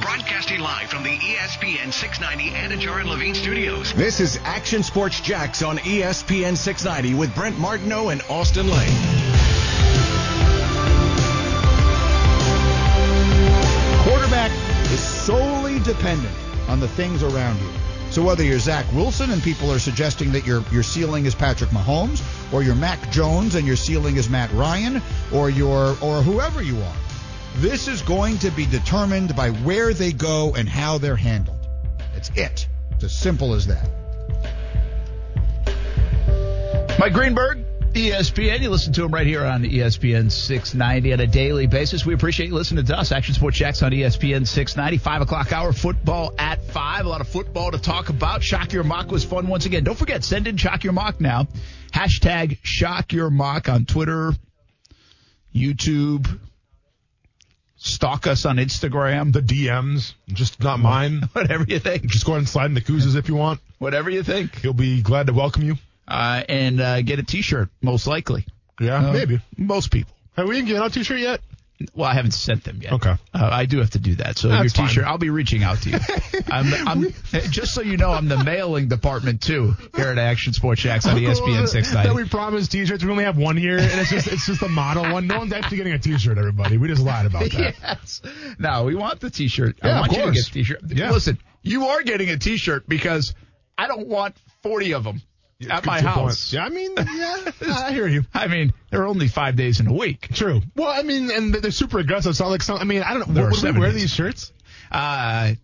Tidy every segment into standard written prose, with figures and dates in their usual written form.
broadcasting live from the ESPN 690 Anajar and Levine Studios. This is Action Sports Jax on ESPN 690 with Brent Martineau and Austin Lane. Quarterback is solely dependent on the things around you. So whether you're Zach Wilson and people are suggesting that your ceiling is Patrick Mahomes, or you're Mac Jones and your ceiling is Matt Ryan, or whoever you are, this is going to be determined by where they go and how they're handled. It's as simple as that. Mike Greenberg, ESPN. You listen to him right here on ESPN 690 on a daily basis. We appreciate you listening to us. Action Sports Jax on ESPN 690. 5 o'clock hour, football at 5. A lot of football to talk about. Shock Your Mock was fun once again. Don't forget, send in Shock Your Mock now. Hashtag Shock Your Mock on Twitter, YouTube. Stalk us on Instagram. The DMs. Just not mine. Whatever you think. Just go ahead and slide in the coozes if you want. Whatever you think. He'll be glad to welcome you. And get a T-shirt, most likely. Yeah, maybe. Most people. Have we even given out a T-shirt yet? Well, I haven't sent them yet. Okay. I do have to do that. So that's your T-shirt, fine. I'll be reaching out to you. I'm just so you know, I'm the mailing department, too, here at Action Sports Jax on ESPN 690. We promised T-shirts. We only have one here, and it's just a model one. No one's actually getting a T-shirt, everybody. We just lied about that. Yes. No, we want the T-shirt. Yeah, I want you to get a T-shirt. Yeah. Listen, you are getting a T-shirt because I don't want 40 of them. At my house. Yeah, I hear you. I mean, there are only 5 days in a week. True. Well, I mean, and they're super aggressive. So, like, I don't know. Would we wear these shirts? But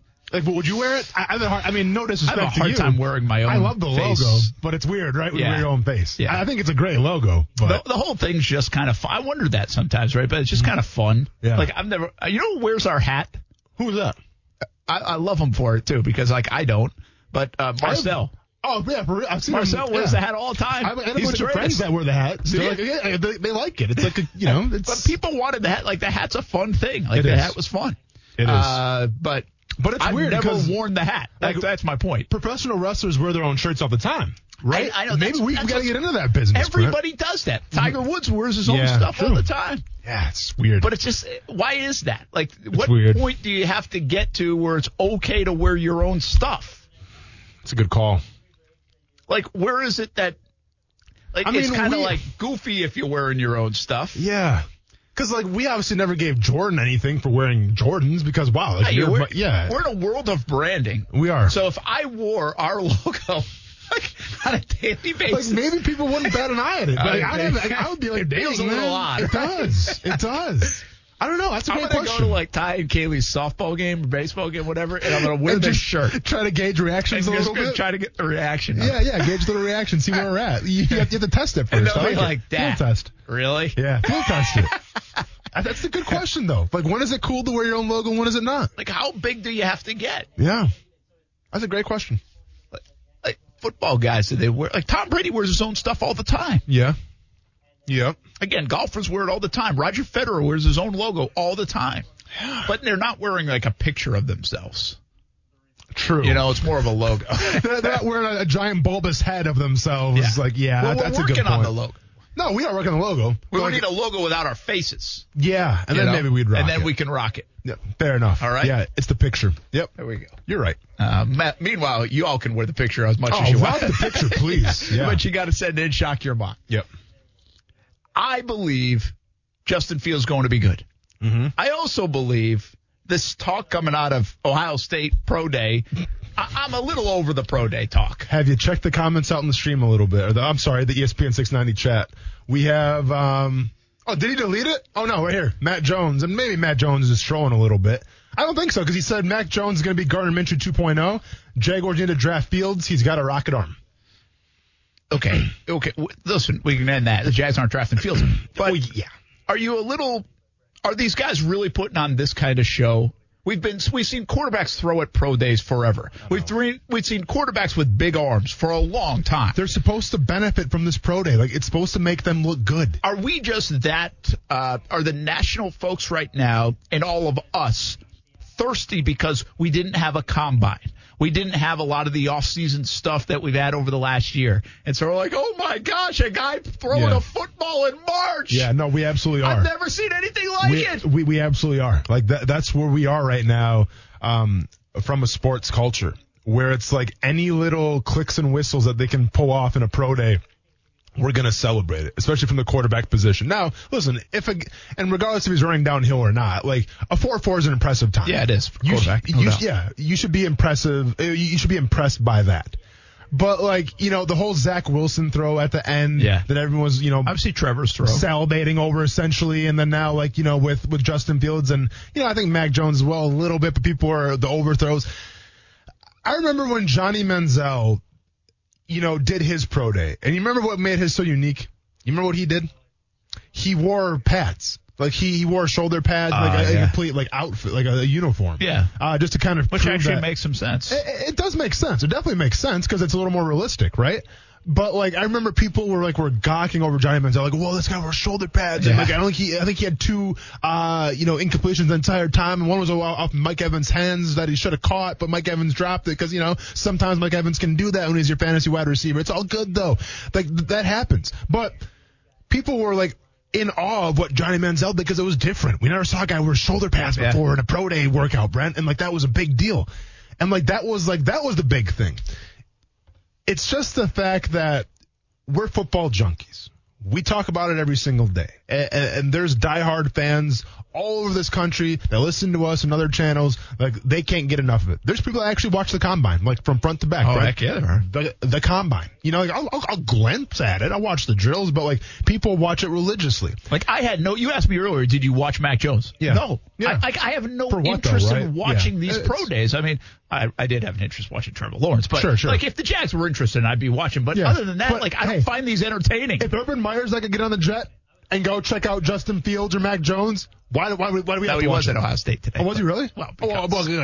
would you wear it? No disrespect to you. I have a hard time wearing my own face. I love the logo, but it's weird, right? When you wear your own face. Yeah. I think it's a great logo. But the whole thing's just kind of fun. I wonder that sometimes, right? But it's just kind of fun. Yeah. Like, I've never, you know who wears our hat? Who's that? I love him for it, too, because, like, I don't. But Marcel. Oh, yeah. I've seen Marcel wears the hat all the time. I have a bunch of friends that wear the hat. So they like it. It's like, but people wanted the hat. Like, the hat's a fun thing. Like, the hat was fun. It is. But it's weird. I've never worn the hat. Like, that's my point. Professional wrestlers wear their own shirts all the time, right? I know. Maybe we've got to get into that business. Everybody does that. Tiger Woods wears his own stuff all the time. Yeah, it's weird. But it's just, why is that? Like, what point do you have to get to where it's okay to wear your own stuff? It's a good call. Like, where is it that, like, it's kind of, like, goofy if you're wearing your own stuff. Yeah. Because, like, we obviously never gave Jordan anything for wearing Jordans because, wow. Like, we're in a world of branding. We are. So if I wore our logo, like, on a daily basis. Like, maybe people wouldn't bat an eye at it. But I would be like, it feels a little odd. It does. It does. I don't know. That's a great question. I'm going to go to, like, Ty and Kaylee's softball game or baseball game, whatever, and I'm going to wear this shirt. Try to gauge reactions a little bit. Try to get the reaction. Yeah, gauge the reaction, see where we're at. You have to test it first. And they'll be like, that. Field test. Really? Yeah, field test it. That's a good question, though. Like, when is it cool to wear your own logo and when is it not? Like, how big do you have to get? Yeah. That's a great question. Like football guys, do they wear? Like, Tom Brady wears his own stuff all the time. Yeah. Yeah. Again, golfers wear it all the time. Roger Federer wears his own logo all the time. Yeah. But they're not wearing, like, a picture of themselves. True. You know, it's more of a logo. They're not wearing a giant bulbous head of themselves. Yeah. Like, that's a good point. We're working on the logo. No, we are working on the logo. We don't need a logo without our faces. Yeah, and then maybe we'd rock it. And then we can rock it. Yeah, fair enough. All right? Yeah, it's the picture. Yep. There we go. You're right. Matt, meanwhile, you all can wear the picture as much as you want. Oh, rock the picture, please. Yeah. But you got to send in Shock Your Mock. Yep. I believe Justin Fields is going to be good. Mm-hmm. I also believe this talk coming out of Ohio State Pro Day. I'm a little over the Pro Day talk. Have you checked the comments out in the stream a little bit? Or the ESPN 690 chat. We have did he delete it? Oh, no, right here. Matt Jones. And maybe Matt Jones is trolling a little bit. I don't think so because he said Mac Jones is going to be Gardner Minshew 2.0. Jaguars need to draft Fields. He's got a rocket arm. Okay. Listen, we can end that. The Jags aren't drafting Fields. But are these guys really putting on this kind of show? We've seen quarterbacks throw at pro days forever. We've seen quarterbacks with big arms for a long time. They're supposed to benefit from this pro day. Like, it's supposed to make them look good. Are we just that, are the national folks right now and all of us thirsty because we didn't have a combine? We didn't have a lot of the off-season stuff that we've had over the last year. And so we're like, oh, my gosh, a guy throwing a football in March. Yeah, no, we absolutely are. I've never seen anything like it. We absolutely are. Like, that's where we are right now. from a sports culture where it's like any little clicks and whistles that they can pull off in a pro day, we're going to celebrate it, especially from the quarterback position. Now, listen, and regardless if he's running downhill or not, like a 4.4 is an impressive time. Yeah, it is for quarterback. You should be impressive. You should be impressed by that. But, like, you know, the whole Zach Wilson throw at the end that everyone's, you know, obviously Trevor's throw salivating over essentially. And then now, like, you know, with Justin Fields and, you know, I think Mac Jones as well a little bit, but people are the overthrows. I remember when Johnny Manziel, you know, did his pro day. And you remember what made his so unique? You remember what he did? He wore pads. Like, he wore shoulder pads, a complete, like, outfit, like a uniform. Yeah. Just to kind of prove that. Which actually makes some sense. It does make sense. It definitely makes sense because it's a little more realistic, right? But, like, I remember people were gawking over Johnny Manziel, like, whoa, this guy wore shoulder pads. Yeah. And, like, I think he had two, incompletions the entire time. And one was off Mike Evans' hands that he should have caught, but Mike Evans dropped it because, you know, sometimes Mike Evans can do that when he's your fantasy wide receiver. It's all good, though. Like, that happens. But people were, like, in awe of what Johnny Manziel, because it was different. We never saw a guy wear shoulder pads before in a pro day workout, Brent. And, like, that was a big deal. And, like, that was the big thing. It's just the fact that we're football junkies. We talk about it every single day. And there's diehard fans all over this country that listen to us and other channels. Like, they can't get enough of it. There's people that actually watch the combine, like, from front to back. Oh, right? Heck yeah, there are. The combine. You know, like, I'll glance at it. I'll watch the drills, but, like, people watch it religiously. Like, you asked me earlier, did you watch Mac Jones? Yeah. No. Yeah. I have no interest in watching these pro days. I mean, I did have an interest watching Trevor Lawrence, but sure. Like, if the Jags were interested, I'd be watching. But other than that, I don't find these entertaining. If Urban Meyer's, I could get on the jet and go check out Justin Fields or Mac Jones. Why do we have to watch? No, he was at Ohio State today. Oh, was he really? Well,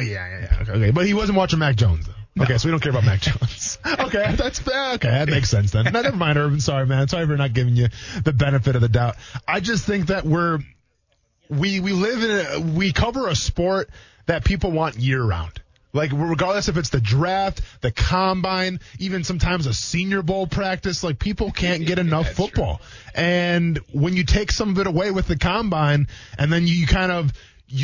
yeah. Okay, but he wasn't watching Mac Jones, though. No. Okay, so we don't care about Mac Jones. Okay, that makes sense then. No, never mind, Urban. Sorry, man. Sorry for not giving you the benefit of the doubt. I just think that we cover a sport that people want year-round. Like, regardless if it's the draft, the combine, even sometimes a Senior Bowl practice, like, people can't get enough football. True. And when you take some of it away with the combine and then you kind of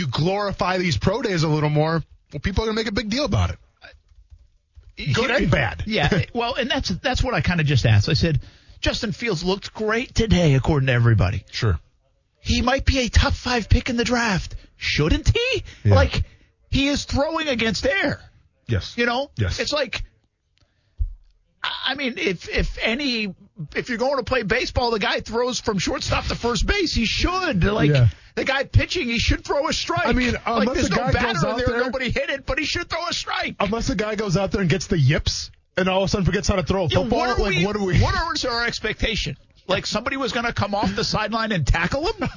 glorify these pro days a little more, well, people are going to make a big deal about it. Good and bad. Yeah. Well, and that's what I kind of just asked. I said, Justin Fields looked great today, according to everybody. Sure. He might be a top 5 pick in the draft. Shouldn't he? Yeah. Like, he is throwing against air. Yes. You know? Yes. It's like, I mean, if you're going to play baseball, the guy throws from shortstop to first base. He should. Like, the guy pitching, he should throw a strike. I mean, like, there's no batter in there, nobody hit it, but he should throw a strike. Unless the guy goes out there and gets the yips and all of a sudden forgets how to throw a football. What are our expectations? Like, somebody was going to come off the sideline and tackle him?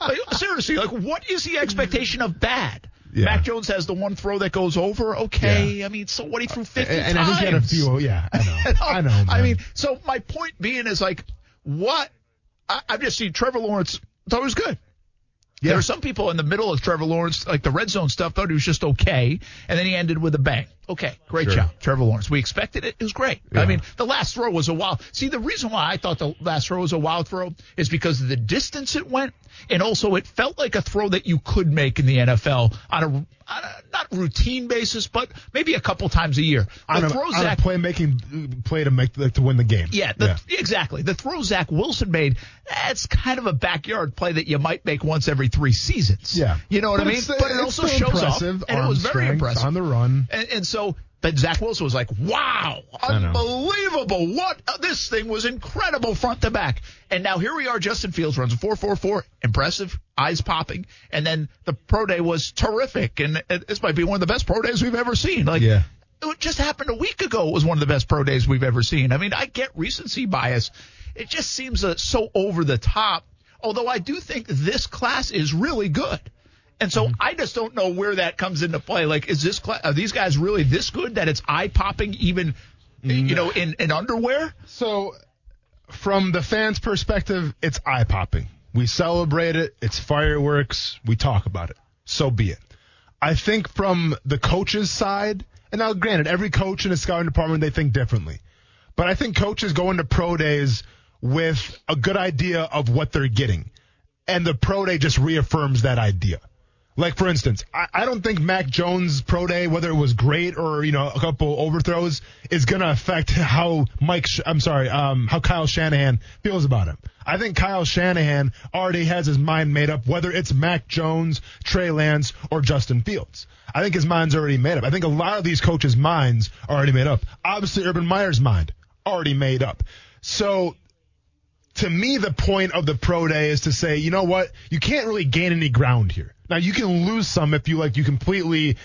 Like, seriously, like, what is the expectation of bad? Yeah. Mac Jones has the one throw that goes over. Okay, yeah. I mean, so what, he threw 50 times? And I think he had a few, I know. Man. I mean, so my point being is, like, what? I've just seen Trevor Lawrence thought it was good. Yeah. There were some people in the middle of Trevor Lawrence, like the red zone stuff, thought he was just okay, and then he ended with a bang. Okay, great job, Trevor Lawrence. We expected it. It was great. Yeah. I mean, the last throw was a wild. See, the reason why I thought the last throw was a wild throw is because of the distance it went, and also it felt like a throw that you could make in the NFL on a not routine basis, but maybe a couple times a year. On a playmaking play to make to win the game. Yeah, exactly. The throw Zach Wilson made, that's kind of a backyard play that you might make once every 3 seasons. Yeah, you know what I mean. But it also shows off, and it was very impressive on the run. And so, but Zach Wilson was like, wow, unbelievable. What? This thing was incredible front to back. And now here we are. Justin Fields runs a 4.44. Impressive. Eyes popping. And then the pro day was terrific. And this might be one of the best pro days we've ever seen. Like, it just happened a week ago. It was one of the best pro days we've ever seen. I mean, I get recency bias. It just seems so over the top. Although I do think this class is really good. And so I just don't know where that comes into play. Like, are these guys really this good that it's eye-popping even, you know, in underwear? So from the fans' perspective, it's eye-popping. We celebrate it. It's fireworks. We talk about it. So be it. I think from the coaches' side, and now granted, every coach in the scouting department, they think differently. But I think coaches go into pro days with a good idea of what they're getting. And the pro day just reaffirms that idea. Like, for instance, I don't think Mac Jones' pro day, whether it was great or, you know, a couple overthrows, is going to affect how how Kyle Shanahan feels about him. I think Kyle Shanahan already has his mind made up, whether it's Mac Jones, Trey Lance, or Justin Fields. I think his mind's already made up. I think a lot of these coaches' minds are already made up. Obviously, Urban Meyer's mind already made up. So, to me, the point of the pro day is to say, you know what, you can't really gain any ground here. Now, you can lose some if you completely,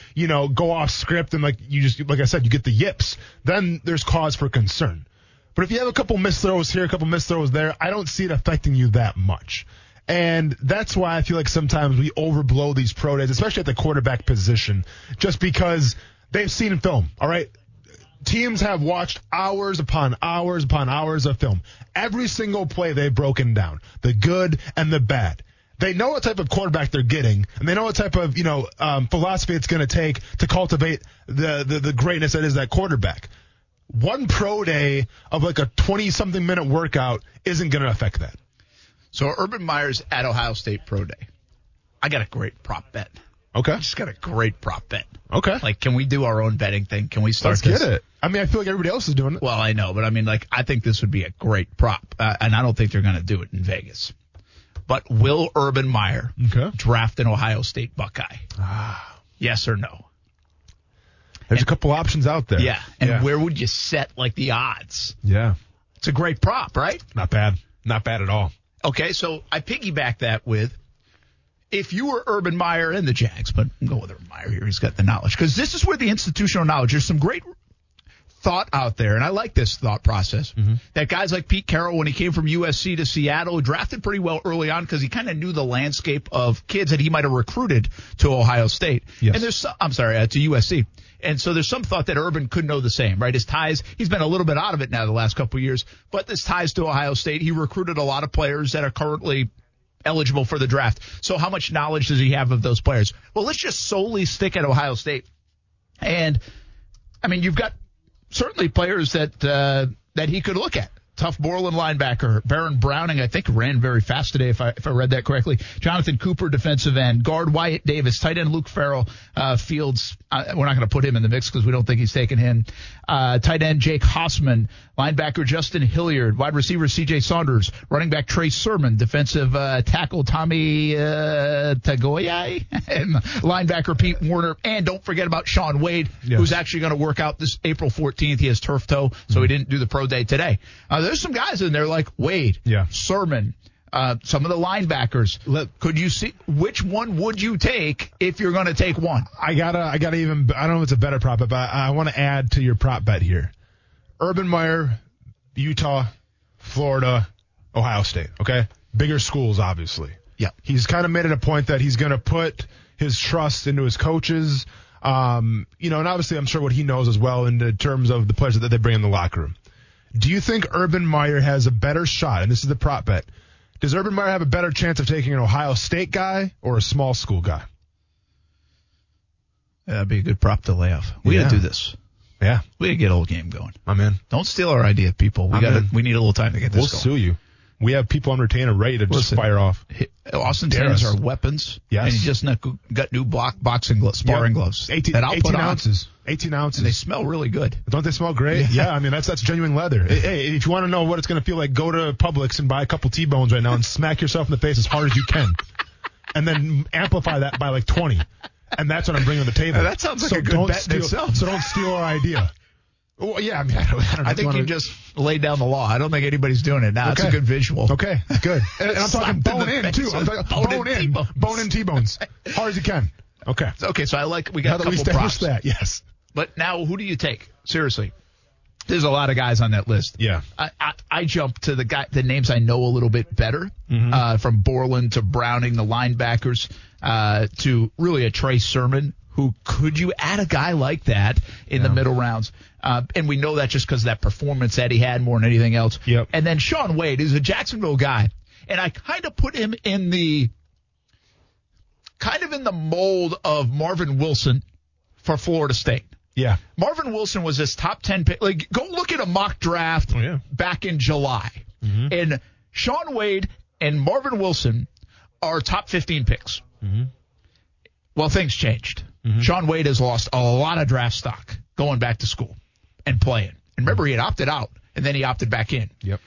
go off script and, you get the yips. Then there's cause for concern. But if you have a couple missed throws here, a couple missed throws there, I don't see it affecting you that much. And that's why I feel like sometimes we overblow these pro days, especially at the quarterback position, just because they've seen film, all right? Teams have watched hours upon hours upon hours of film. Every single play they've broken down, the good and the bad. They know what type of quarterback they're getting, and they know what type of philosophy it's going to take to cultivate the greatness that is that quarterback. One pro day of like a 20-something minute workout isn't going to affect that. So Urban Meyer's at Ohio State pro day. I got a great prop bet. Okay. I just got a great prop bet. Okay. Like, can we do our own betting thing? Can we start this? Let's get it. I mean, I feel like everybody else is doing it. Well, I know, but I mean, like, I think this would be a great prop, and I don't think they're going to do it in Vegas. But will Urban Meyer draft an Ohio State Buckeye? Ah. Yes or no? There's a couple options out there. Yeah. And where would you set, the odds? Yeah. It's a great prop, right? Not bad. Not bad at all. Okay, so I piggyback that with, if you were Urban Meyer and the Jags, but go with Urban Meyer here. He's got the knowledge. Because this is where the institutional knowledge, there's some great thought out there, and I like this thought process, that guys like Pete Carroll, when he came from USC to Seattle, drafted pretty well early on because he kind of knew the landscape of kids that he might have recruited to Ohio State. Yes. And there's some, to USC. And so there's some thought that Urban could know the same, right? His ties, he's been a little bit out of it now the last couple of years, but his ties to Ohio State, he recruited a lot of players that are currently eligible for the draft. So how much knowledge does he have of those players? Well, let's just solely stick at Ohio State. And, I mean, you've got certainly players that he could look at. Tough Moreland linebacker. Baron Browning, I think, ran very fast today, if I read that correctly. Jonathan Cooper, defensive end. Guard Wyatt Davis. Tight end Luke Farrell. Fields, we're not going to put him in the mix because we don't think he's taken him. Tight end Jake Hossman. Linebacker Justin Hilliard. Wide receiver C.J. Saunders. Running back Trey Sermon. Defensive tackle Tommy Tagoya. And linebacker Pete Warner. And don't forget about Sean Wade, who's actually going to work out this April 14th. He has turf toe, so he didn't do the pro day today. There's some guys in there like Wade, Sermon, some of the linebackers. Could you see which one would you take if you're going to take one? I don't know if it's a better prop bet, but I want to add to your prop bet here. Urban Meyer, Utah, Florida, Ohio State, okay? Bigger schools, obviously. Yeah. He's kind of made it a point that he's going to put his trust into his coaches, and obviously I'm sure what he knows as well in terms of the players that they bring in the locker room. Do you think Urban Meyer has a better shot? And this is the prop bet. Does Urban Meyer have a better chance of taking an Ohio State guy or a small school guy? That'd be a good prop to lay off. We got to do this. Yeah. We got to get old game going. I'm in. Don't steal our idea, people. We need a little time to get this going. We'll sue you. We have people on retainer ready to just fire off. Austin Terrence are weapons. Yes. And he's just got new boxing gloves, sparring gloves. 18 ounces. 18 ounces. And they smell really good. Don't they smell great? Yeah. I mean, that's genuine leather. Hey, if you want to know what it's going to feel like, go to Publix and buy a couple T-bones right now and smack yourself in the face as hard as you can. And then amplify that by 20. And that's what I'm bringing to the table. Now that sounds like a good bet in itself. So don't steal our idea. Well, yeah, I mean, I don't know. I think you just laid down the law. I don't think anybody's doing it now. Okay. It's a good visual. Okay, good. And I'm talking bone in, too. I'm talking bone in T-bones. Hard as you can. Okay. Okay, so I like we got now a couple props. That, yes. But now who do you take? Seriously. There's a lot of guys on that list. Yeah. I jump to the names I know a little bit better, from Borland to Browning, the linebackers, to really a Trey Sermon. Who could you add a guy like that in the middle rounds? And we know that just because of that performance that he had more than anything else. Yep. And then Sean Wade is a Jacksonville guy. And I kind of put him in the mold of Marvin Wilson for Florida State. Yeah. Marvin Wilson was this top 10 pick. Go look at a mock draft back in July. Mm-hmm. And Sean Wade and Marvin Wilson are top 15 picks. Mm-hmm. Well, things changed. Mm-hmm. Sean Wade has lost a lot of draft stock going back to school and playing. And remember, he had opted out, and then he opted back in. Yep.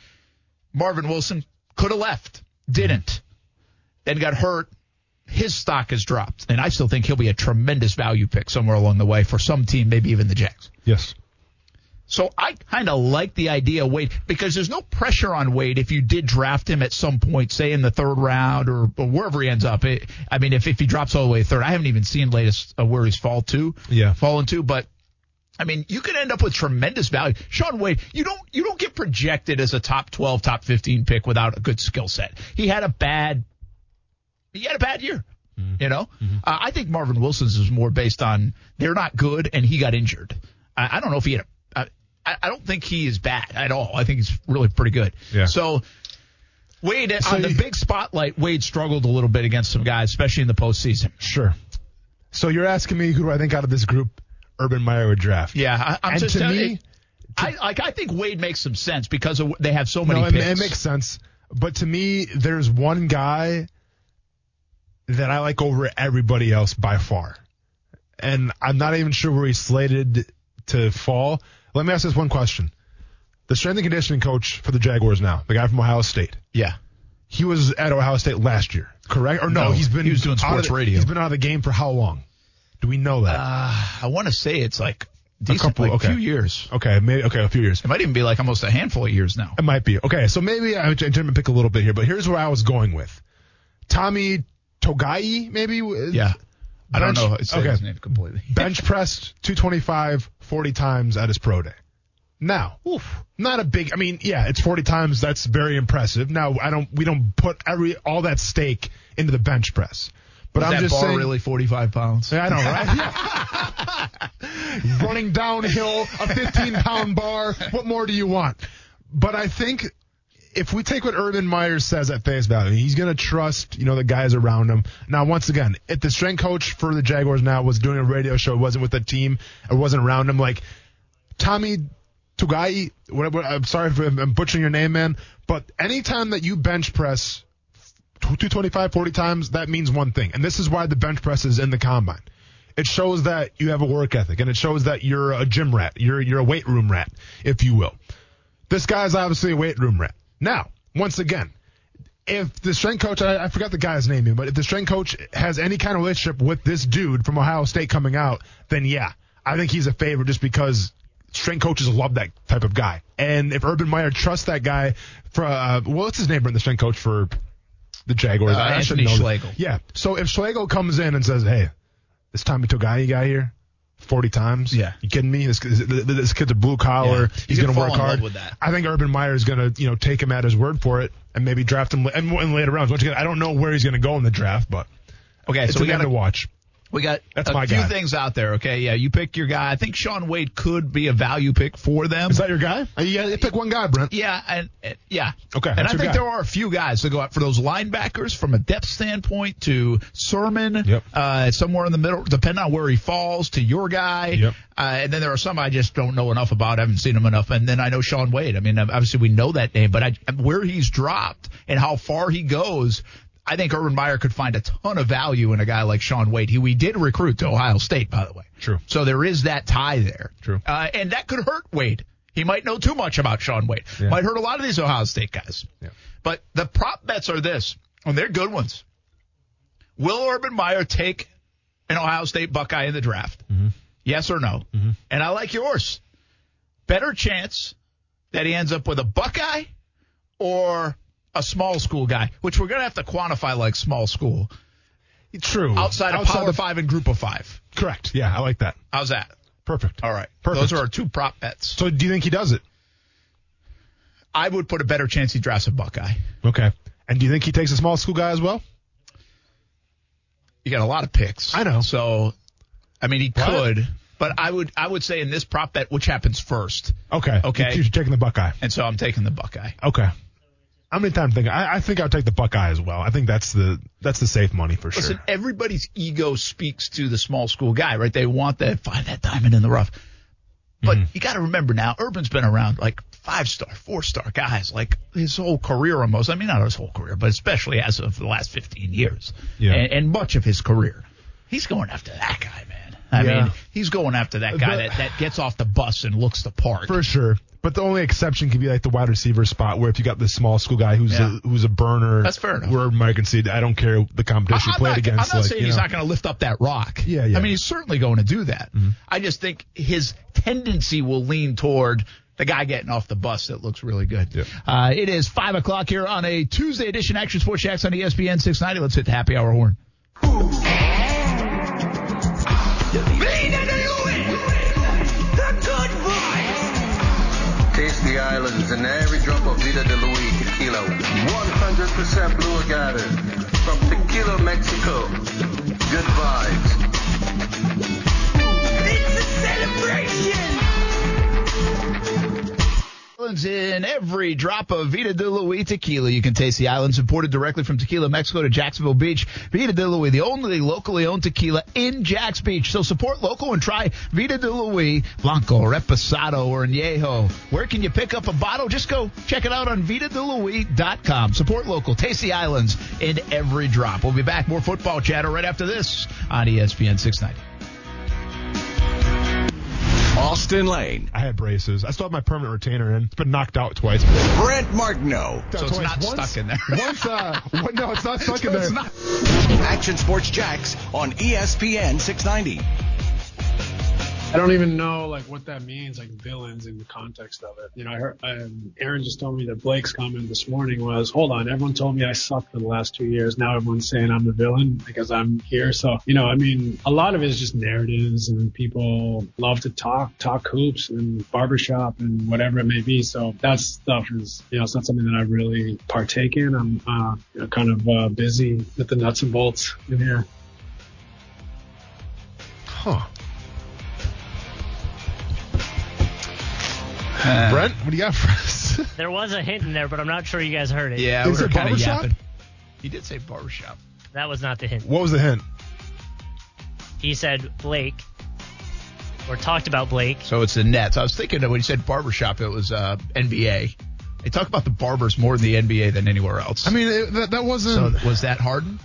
Marvin Wilson could have left, didn't, then got hurt. His stock has dropped, and I still think he'll be a tremendous value pick somewhere along the way for some team, maybe even the Jags. Yes. So I kind of like the idea of Wade because there's no pressure on Wade if you did draft him at some point, say in the third round or wherever he ends up. If he drops all the way third, I haven't even seen latest where he's fallen to, but I mean, you could end up with tremendous value. Sean Wade, you don't get projected as a top 12, top 15 pick without a good skill set. He had a bad year, you know? Mm-hmm. I think Marvin Wilson's is more based on they're not good and he got injured. I don't know if he had I don't think he is bad at all. I think he's really pretty good. Yeah. So Wade, on the big spotlight, Wade struggled a little bit against some guys, especially in the postseason. Sure. So you're asking me who do I think out of this group Urban Meyer would draft? Yeah. I think Wade makes some sense because they have so many picks. It makes sense. But to me, there's one guy that I like over everybody else by far. And I'm not even sure where he's slated to fall. Let me ask this one question. The strength and conditioning coach for the Jaguars now, the guy from Ohio State. Yeah. He was at Ohio State last year, correct? Or no, he was doing sports radio. He's been out of the game for how long? Do we know that? I want to say it's like a few years. Okay, a few years. It might even be like almost a handful of years now. It might be. Okay, so maybe I'm trying to pick a little bit here, but here's where I was going with. Tommy Togiai, maybe? Yeah. I don't know. It's his name completely. Bench pressed 225 40 times at his pro day. Now, not a big. I mean, yeah, it's 40 times. That's very impressive. Now, we don't put all that stake into the bench press. But I'm just saying, really 45 pounds. Yeah, I know, right? Running downhill, a 15-pound bar. What more do you want? But I think if we take what Urban Meyer says at face value, he's going to trust, the guys around him. Now, once again, if the strength coach for the Jaguars now was doing a radio show, wasn't with the team, it wasn't around him, like Tommy Togiai, whatever, I'm sorry if I'm butchering your name, man, but anytime that you bench press 225, 40 times, that means one thing. And this is why the bench press is in the combine. It shows that you have a work ethic, and it shows that you're a gym rat. You're a weight room rat, if you will. This guy's obviously a weight room rat. Now, once again, if the strength coach, I forgot the guy's name, but if the strength coach has any kind of relationship with this dude from Ohio State coming out, then yeah, I think he's a favorite just because strength coaches love that type of guy. And if Urban Meyer trusts that guy for, what's his name, the strength coach for the Jaguars? Anthony Schlegel. Yeah, so if Schlegel comes in and says, hey, this Tommy Togiai guy here, 40 times? Yeah. You kidding me? This kid's a blue collar. Yeah. He's going to work hard. With that. I think Urban Meyer is going to, take him at his word for it and maybe draft him in later rounds. Once again, I don't know where he's going to go in the draft, but okay, it's so we got to watch. We got a few things out there, okay? Yeah, you pick your guy. I think Sean Wade could be a value pick for them. Is that your guy? Yeah, you pick one guy, Brent. Yeah, yeah. Okay, and I think there are a few guys that go out for those linebackers from a depth standpoint to Sermon, yep. Somewhere in the middle, depending on where he falls, to your guy. Yep. And then there are some I just don't know enough about. I haven't seen him enough. And then I know Sean Wade. I mean, obviously we know that name, but where he's dropped and how far he goes – I think Urban Meyer could find a ton of value in a guy like Sean Wade, who we did recruit to Ohio State, by the way. True. So there is that tie there. True. And that could hurt Wade. He might know too much about Sean Wade. Yeah. Might hurt a lot of these Ohio State guys. Yeah. But the prop bets are this, and they're good ones. Will Urban Meyer take an Ohio State Buckeye in the draft? Mm-hmm. Yes or no? Mm-hmm. And I like yours. Better chance that he ends up with a Buckeye or a small school guy, which we're going to have to quantify like small school. True. Outside of Power 5 and Group of 5. Correct. Yeah, I like that. How's that? Perfect. All right. Perfect. Those are our two prop bets. So do you think he does it? I would put a better chance he drafts a Buckeye. Okay. And do you think he takes a small school guy as well? You got a lot of picks. I know. So, I mean, he could. But I would say in this prop bet, which happens first. Okay. Okay. You're taking the Buckeye. And so I'm taking the Buckeye. Okay. I'm going to think. I think I'll take the Buckeye as well. I think that's the safe money for sure. Listen, everybody's ego speaks to the small school guy, right? They want that find that diamond in the rough. But you got to remember now, Urban's been around like 5-star, 4-star guys, like his whole career almost. I mean, not his whole career, but especially as of the last 15 years and much of his career. He's going after that guy, man. I mean, he's going after that guy that gets off the bus and looks the part. For sure. But the only exception could be like the wide receiver spot, where if you got this small school guy who's a burner, that's fair enough. Where Mike and Sid, I don't care the competition played against. I'm not saying he's not going to lift up that rock. Yeah. I mean, he's certainly going to do that. Mm-hmm. I just think his tendency will lean toward the guy getting off the bus that looks really good. Yeah. It is 5:00 here on a Tuesday edition Action Sports Shacks on ESPN 690. Let's hit the happy hour horn. The islands and every drop of Vida de Luis tequila, 100% blue agave from Tequila, Mexico. Good vibes. It's a celebration. Islands in every drop of Vida de Luis tequila. You can taste the islands imported directly from Tequila, Mexico to Jacksonville Beach. Vida de Luis, the only locally owned tequila in Jacks Beach. So support local and try Vida de Luis, Blanco, Reposado, or Añejo. Where can you pick up a bottle? Just go check it out on VitaDeLuis.com. Support local. Taste the islands in every drop. We'll be back. More football chatter right after this on ESPN 690. Austin Lane. I had braces. I still have my permanent retainer in. It's been knocked out twice. Brent Martineau. So it's not stuck in there. No, it's not stuck in there. Action Sports Jacks on ESPN 690. I don't even know what that means, villains in the context of it. You know, I heard Aaron just told me that Blake's comment this morning was, "Hold on, everyone told me I sucked for the last 2 years. Now everyone's saying I'm the villain because I'm here." So, you know, I mean, a lot of it is just narratives, and people love to talk hoops and barbershop and whatever it may be. So that stuff is, you know, it's not something that I really partake in. I'm kind of busy with the nuts and bolts in here. Huh. Brent, what do you got for us? There was a hint in there, but I'm not sure you guys heard it. Yeah, we were kind of yapping. He did say barbershop. That was not the hint. What was the hint? He said Blake, or talked about Blake. So it's the Nets. I was thinking that when he said barbershop, it was NBA. They talk about the barbers more in the NBA than anywhere else. I mean, that wasn't... So was that Harden?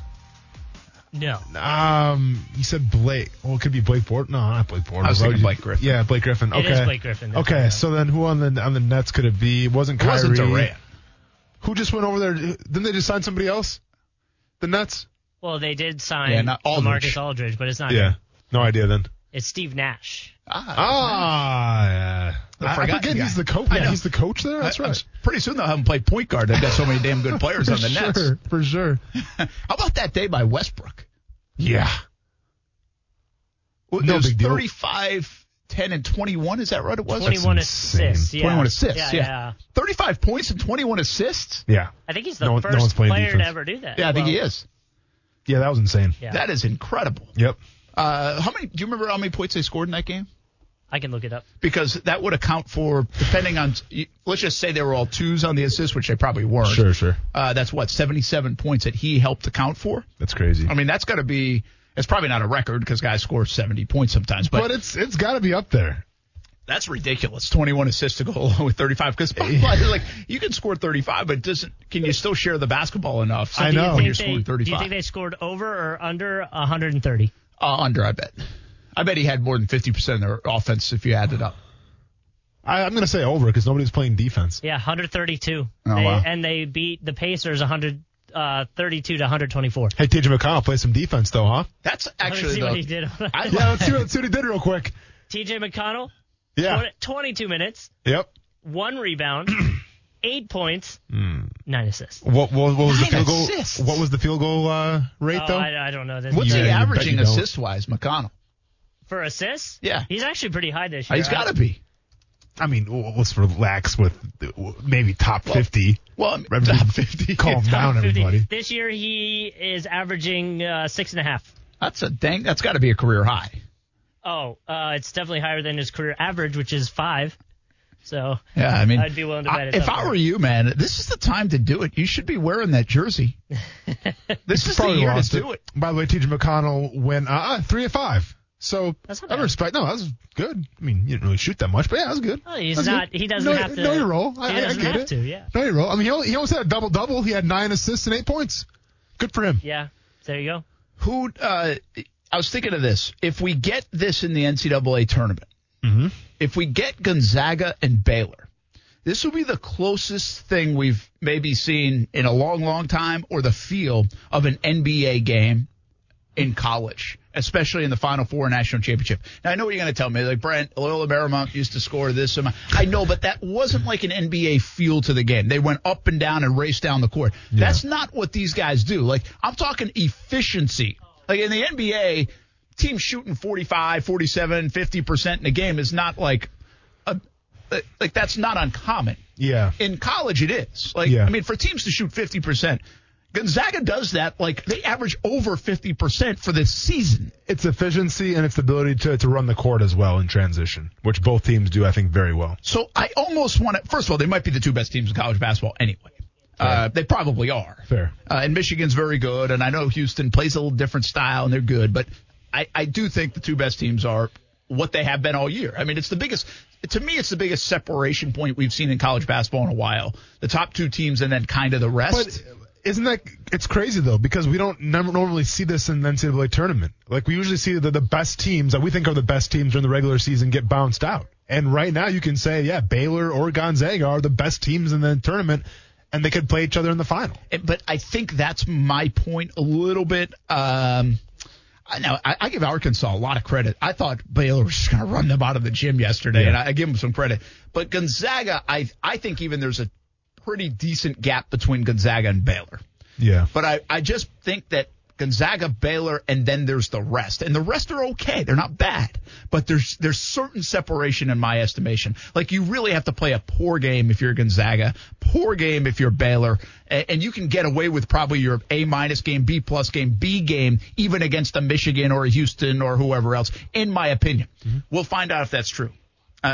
No. He said Blake. Well, it could be Blake Bortles. No, not Blake Bortles. I was thinking Blake Griffin. Yeah, Blake Griffin. Okay. It is Blake Griffin. Okay, right. So then who on the Nets could it be? It wasn't Kyrie. It wasn't Durant. Who just went over there? Didn't they just sign somebody else? The Nets? Well, they did sign Marcus Aldridge, but it's not him. No idea then. It's Steve Nash. Yeah. I forget he's the coach. Yeah, he's the coach there. That's right. Pretty soon they'll have him play point guard. They've got so many damn good players on the Nets. For sure. How about that day by Westbrook? Yeah. Well, no big deal. 35, 10, and 21. Is that right? It was 21 assists. Yeah. 21 assists. Yeah. 35 points and 21 assists. Yeah. I think he's the first player to ever do that. Yeah, I think he is. Yeah, that was insane. Yeah. That is incredible. Yep. Do you remember how many points they scored in that game? I can look it up. Because that would account for, depending on, let's just say they were all twos on the assist, which they probably weren't. Sure. That's 77 points that he helped account for? That's crazy. I mean, that's got to be, it's probably not a record because guys score 70 points sometimes. But it's got to be up there. That's ridiculous. 21 assists to go along with 35. Because you can score 35, but can you still share the basketball enough? So I know. You're scoring 35. Do you think they scored over or under 130? Under, I bet. I bet he had more than 50% of their offense if you add it up. I'm going to say over because nobody's playing defense. Yeah, 132. Oh, wow. And they beat the Pacers 132 to 124. Hey, T.J. McConnell played some defense, though, huh? That's actually, though. Let's see what he did. Let's see what he did real quick. T.J. McConnell? Yeah. 22 minutes. Yep. 1 rebound. 8 points, 9 assists. What was the field goal? What was the field goal rate though? I don't know. What's he averaging assist wise, McConnell? For assists? Yeah, he's actually pretty high this year. He's got to be. I mean, let's relax with maybe top 50. Top 50. Calm down, everybody. This year he is averaging 6.5. That's got to be a career high. Oh, it's definitely higher than his career average, which is 5. So, yeah, I mean, I'd be willing to bet it. If I were you, man, this is the time to do it. You should be wearing that jersey. This is the year to do it. By the way, T.J. McConnell went 3 of 5. So, I respect. No, that was good. I mean, you didn't really shoot that much, but yeah, that was good. Well, he doesn't have to. Know your role. He doesn't have it. Know your role. I mean, he almost had a double-double. He had 9 assists and 8 points. Good for him. Yeah, there you go. Who I was thinking of this. If we get this in the NCAA tournament, mm-hmm. if we get Gonzaga and Baylor, this will be the closest thing we've maybe seen in a long, long time, or the feel of an NBA game in college, especially in the Final Four national championship. Now, I know what you're going to tell me. Like, Brent, Loyola Marymount used to score this. I know, but that wasn't like an NBA feel to the game. They went up and down and raced down the court. Yeah. That's not what these guys do. Like, I'm talking efficiency. Like, in the NBA, teams shooting 45, 47, 50% in a game is not like – like, that's not uncommon. Yeah. In college, it is. Like, yeah. I mean, for teams to shoot 50%, Gonzaga does that. Like, they average over 50% for this season. It's efficiency and its ability to run the court as well in transition, which both teams do, I think, very well. So I almost want to – first of all, they might be the two best teams in college basketball anyway. They probably are. Fair. And Michigan's very good, and I know Houston plays a little different style, and they're good. But I do think the two best teams are what they have been all year. I mean, it's the biggest – to me, it's the biggest separation point we've seen in college basketball in a while. The top two teams and then kind of the rest – isn't that – it's crazy, though, because we don't normally see this in the NCAA tournament. Like, we usually see the best teams that we think are the best teams during the regular season get bounced out. And right now you can say, yeah, Baylor or Gonzaga are the best teams in the tournament, and they could play each other in the final. But I think that's my point a little bit. I give Arkansas a lot of credit. I thought Baylor was just going to run them out of the gym yesterday, yeah. and I give them some credit. But Gonzaga, I think even there's a – pretty decent gap between Gonzaga and Baylor. Yeah. But I just think that Gonzaga, Baylor, and then there's the rest. And the rest are okay. They're not bad. But there's certain separation in my estimation. Like, you really have to play a poor game if you're Gonzaga, poor game if you're Baylor, and you can get away with probably your A-minus game, B-plus game, B game, even against a Michigan or a Houston or whoever else, in my opinion. Mm-hmm. We'll find out if that's true.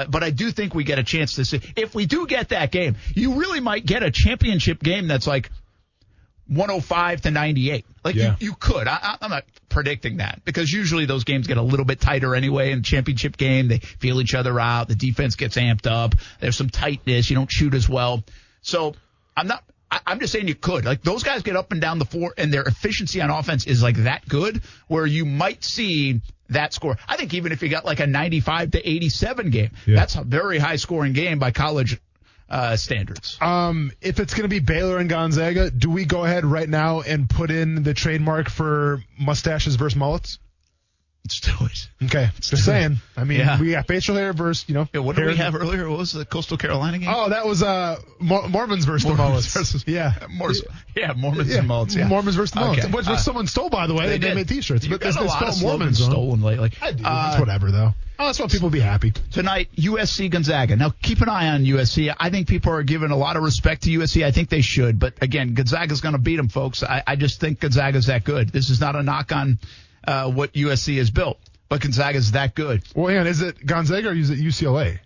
But I do think we get a chance to see. If we do get that game, you really might get a championship game that's like 105-98. Like, yeah. you could. I'm not predicting that, because usually those games get a little bit tighter anyway. In championship game, they feel each other out. The defense gets amped up. There's some tightness. You don't shoot as well. So I'm just saying you could. Like, those guys get up and down the floor, and their efficiency on offense is like that good, where you might see that score. I think even if you got like a 95-87 game, yeah. that's a very high scoring game by college standards. If it's going to be Baylor and Gonzaga, do we go ahead right now and put in the trademark for mustaches versus mullets? Let's do it. Okay. Just saying. I mean, yeah. we got facial hair versus, what did we have earlier? What was the Coastal Carolina game? Oh, that was Mormons versus the Mullets. Mormons and Mullets. Yeah. Mormons versus the Mullets, which someone stole, by the way. They made T-shirts. But they stole Mormons. Stolen lately. I do. It's whatever, though. Oh, that's why people be happy. Tonight, USC Gonzaga. Now, keep an eye on USC. I think people are giving a lot of respect to USC. I think they should. But, again, Gonzaga's going to beat them, folks. I just think Gonzaga's that good. This is not a knock on what USC has built, but Gonzaga's that good. Well, and is it Gonzaga or is it UCLA?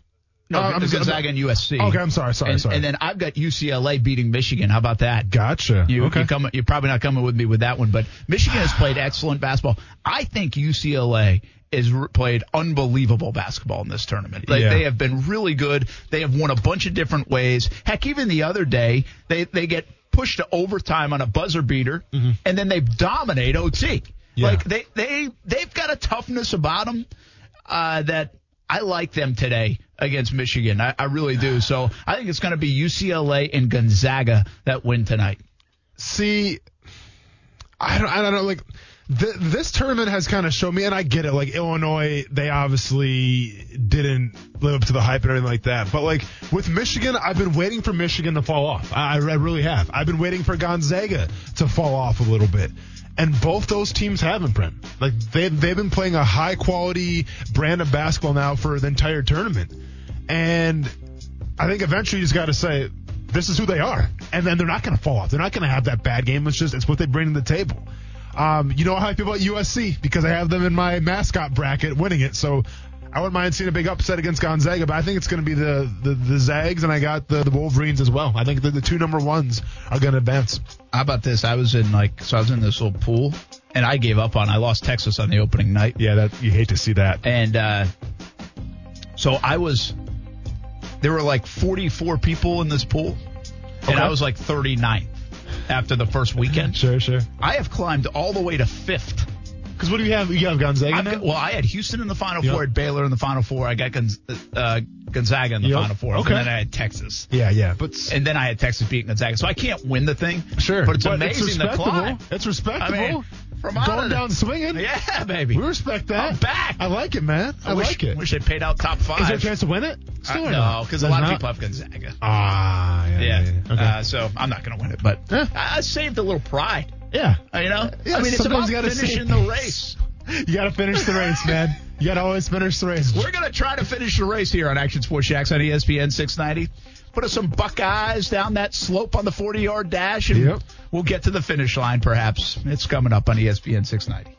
No, Gonzaga and USC. Okay, I'm sorry. And then I've got UCLA beating Michigan. How about that? Gotcha. You're probably not coming with me with that one, but Michigan has played excellent basketball. I think UCLA has played unbelievable basketball in this tournament. They have been really good. They have won a bunch of different ways. Heck, even the other day, they get pushed to overtime on a buzzer beater, mm-hmm. and then they dominate OT. Yeah. Like, they've got a toughness about them that I like them today against Michigan. I really do. So I think it's going to be UCLA and Gonzaga that win tonight. See, I don't know. Like, this tournament has kind of shown me, and I get it. Like, Illinois, they obviously didn't live up to the hype and everything like that. But, like, with Michigan, I've been waiting for Michigan to fall off. I really have. I've been waiting for Gonzaga to fall off a little bit. And both those teams haven't, Brent. Like, they've been playing a high-quality brand of basketball now for the entire tournament. And I think eventually you just got to say, this is who they are. And then they're not going to fall off. They're not going to have that bad game. It's what they bring to the table. You know how I feel about USC, because I have them in my mascot bracket winning it. So I wouldn't mind seeing a big upset against Gonzaga, but I think it's going to be the Zags, and I got the Wolverines as well. I think the two number ones are going to advance. How about this? I was in this little pool, and I gave up on. I lost Texas on the opening night. Yeah, that you hate to see that. And there were like 44 people in this pool, okay. and I was like 39th after the first weekend. Sure. I have climbed all the way to 5th. Because what do you have? You have Gonzaga now? Well, I had Houston in the Final Four. I had Baylor in the Final Four. I got Gonzaga in the Final Four. Okay. And then I had Texas. Yeah. And then I had Texas beating Gonzaga. So I can't win the thing. Sure. But it's amazing the climb. It's respectable. I mean, going down swinging. Yeah, baby. We respect that. I'm back. I like it, man. I wish they paid out top five. Is there a chance to win it? Still no, because a lot of people have Gonzaga. Yeah. Okay. So I'm not going to win it, but I saved a little pride. Yeah. You know? Yeah, I mean, it's about finishing the race. You got to finish the race, man. You got to always finish the race. We're going to try to finish the race here on Action Sports Shacks on ESPN 690. Put us some Buckeyes down that slope on the 40-yard dash, and we'll get to the finish line, perhaps. It's coming up on ESPN 690.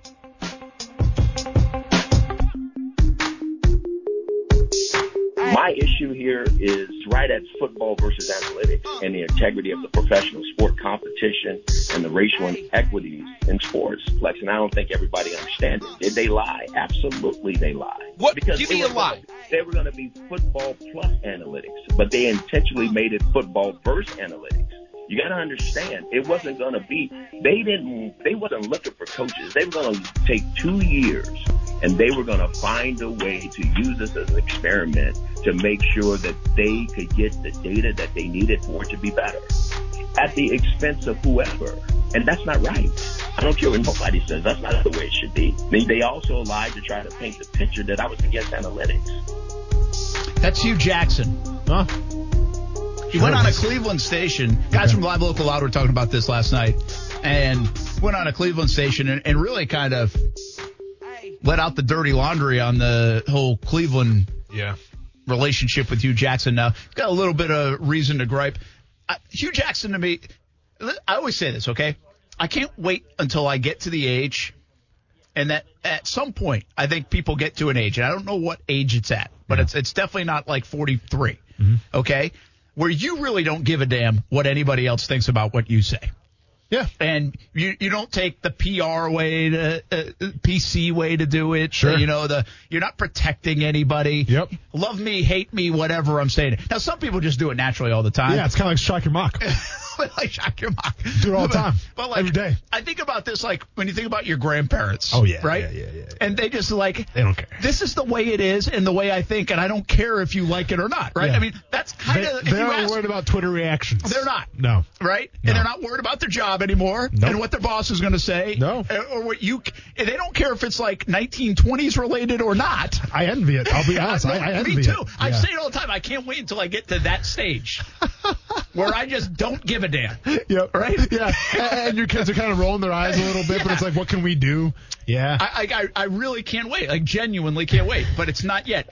My issue here is right at football versus athletics and the integrity of the professional sport competition and the racial inequities in sports, Lex. And I don't think everybody understands it. Did they lie? Absolutely they lie. What? Because give me a lie. They were going to be football plus analytics, but they intentionally made it football versus analytics. You got to understand, it wasn't going to be, they wasn't looking for coaches. They were going to take 2 years. And they were going to find a way to use this as an experiment to make sure that they could get the data that they needed for it to be better at the expense of whoever. And that's not right. I don't care what nobody says. That's not the way it should be. They also lied to try to paint the picture that I was against analytics. That's Hugh Jackson. Huh? He went on a Cleveland station. Guys from Live Local Loud were talking about this last night. And went on a Cleveland station and really kind of let out the dirty laundry on the whole Cleveland relationship with Hugh Jackson. Now, got a little bit of reason to gripe. Hugh Jackson to me, I always say this, okay? I can't wait until I get to the age, and that at some point, I think people get to an age, and I don't know what age it's at, but it's definitely not like 43, okay? Where you really don't give a damn what anybody else thinks about what you say. Yeah. And you don't take the PR way to PC way to do it. Sure. You know, you're not protecting anybody. Yep. Love me, hate me, whatever I'm saying. Now, some people just do it naturally all the time. Yeah, it's kind of like shock your mock. Like shock your mock. Do it all the time. But like, every day. I think about this like when you think about your grandparents. Oh, yeah. Right? Yeah. And they just like, they don't care. This is the way it is and the way I think, and I don't care if you like it or not. Right? Yeah. I mean, that's kind of. They're not worried about Twitter reactions. They're not. No. Right? No. And they're not worried about their job anymore and what their boss is going to say or what they don't care if it's like 1920s related or not. I envy it. I'll be honest. I envy it. Me too. Yeah. I say it all the time. I can't wait until I get to that stage where I just don't give a damn. Yep. Right? Yeah. And your kids are kind of rolling their eyes a little bit, but it's like, what can we do? Yeah. I really can't wait. Like genuinely can't wait, but it's not yet.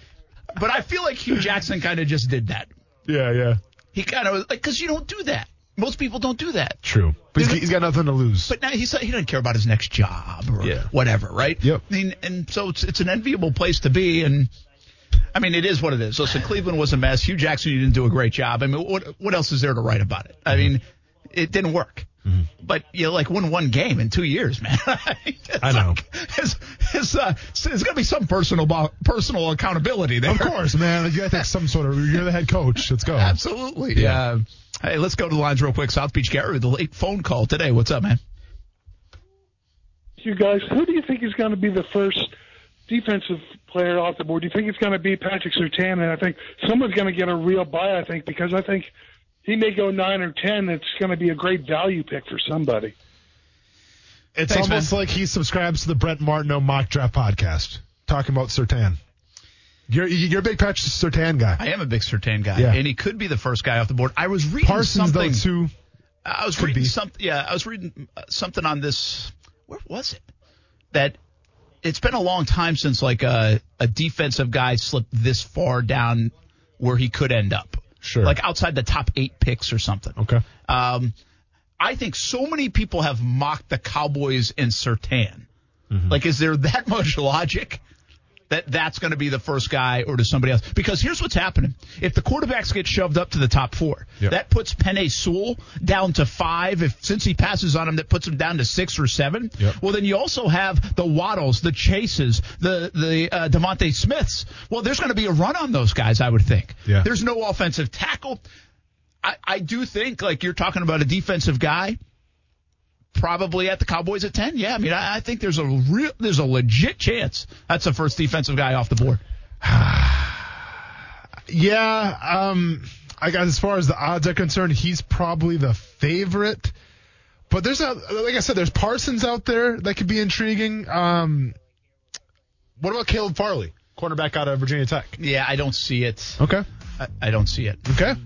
But I feel like Hugh Jackson kind of just did that. Yeah. He kind of was like, because you don't do that. Most people don't do that. True. But he's got nothing to lose. But now he doesn't care about his next job or whatever, right? Yep. I mean, and so it's an enviable place to be. And, I mean, it is what it is. Listen, Cleveland was a mess. Hugh Jackson, you didn't do a great job. I mean, what else is there to write about it? I mean, it didn't work. Mm-hmm. But you won one game in 2 years, man. I know. Like, there's going to be some personal accountability there. Of course, man. You got to have some sort of – you're the head coach. Let's go. Absolutely. Yeah. Hey, let's go to the lines real quick. South Beach Gary with a late phone call today. What's up, man? You guys, who do you think is going to be the first defensive player off the board? Do you think it's going to be Patrick Surtain? And I think someone's going to get a real buy, I think, because I think – he may go 9 or 10. It's going to be a great value pick for somebody. It's almost like he subscribes to the Brent Martineau mock draft podcast, talking about Surtain. You're a big Patrick Surtain guy. I am a big Surtain guy, and he could be the first guy off the board. I was reading Parsons, something. Though, too, I was reading something. Yeah, I was reading something on this. Where was it? That it's been a long time since like a defensive guy slipped this far down where he could end up. Sure. Like outside the top 8 picks or something. Okay. I think so many people have mocked the Cowboys and Surtain. Mm-hmm. Like, is there that much logic that that's going to be the first guy or to somebody else? Because here's what's happening. If the quarterbacks get shoved up to the top 4, that puts Penei Sewell down to 5. Since he passes on him, that puts him down to 6 or 7. Yep. Well, then you also have the Waddles, the Chases, the Devontae Smiths. Well, there's going to be a run on those guys, I would think. Yeah. There's no offensive tackle. I do think, like you're talking about a defensive guy, Probably at the Cowboys at 10. Yeah, I mean, I think there's a legit chance that's the first defensive guy off the board. Yeah, I guess as far as the odds are concerned, he's probably the favorite. But like I said, there's Parsons out there that could be intriguing. What about Caleb Farley, cornerback out of Virginia Tech? Yeah, I don't see it. Okay. I don't see it. Okay. Okay.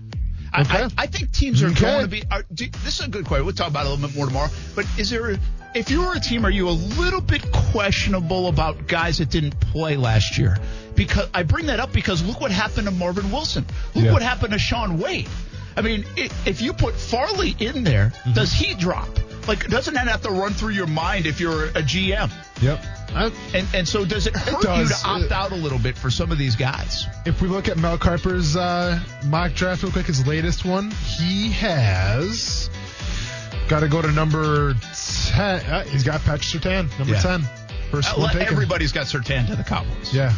I think teams are going to be – this is a good question. We'll talk about it a little bit more tomorrow. But if you were a team, are you a little bit questionable about guys that didn't play last year? Because I bring that up because look what happened to Marvin Wilson. Look what happened to Sean Wade. I mean, if you put Farley in there, does he drop? Like, doesn't that have to run through your mind if you're a GM? Yep. And so does it hurt you to opt out a little bit for some of these guys? If we look at Mel Kiper's mock draft real quick, his latest one, he has got to go to number 10. He's got Patrick Surtain, number 10. Everybody's got Surtain to the Cowboys. Yeah.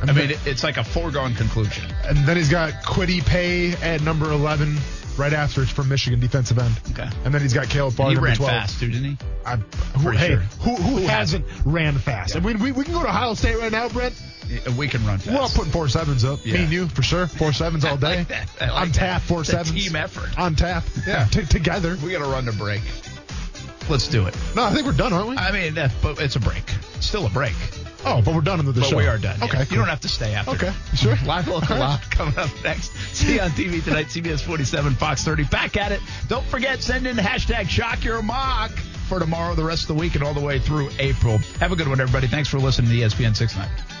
I mean, it's like a foregone conclusion. And then he's got Kwity Paye at number 11. Right after it's from Michigan defensive end. Okay. And then he's got Caleb Farley at 12. He ran fast, too, didn't he? Who hasn't ran fast? Yeah. I mean, we can go to Ohio State right now, Brent. Yeah, we can run fast. We're all putting 4.7s up. Yeah. Me and you, for sure. 4.7s all day. On tap, 4.7s. Team effort. On tap. Yeah. Together. We got to run to break. Let's do it. No, I think we're done, aren't we? I mean, but it's a break. It's still a break. Oh, but we're done with the show. But we are done. Okay. Yeah. Cool. You don't have to stay after. Okay. You sure? Live Local Live coming up next. See you on TV tonight, CBS 47, Fox 30. Back at it. Don't forget, send in the hashtag Shock Your Mock for tomorrow, the rest of the week, and all the way through April. Have a good one, everybody. Thanks for listening to ESPN 690.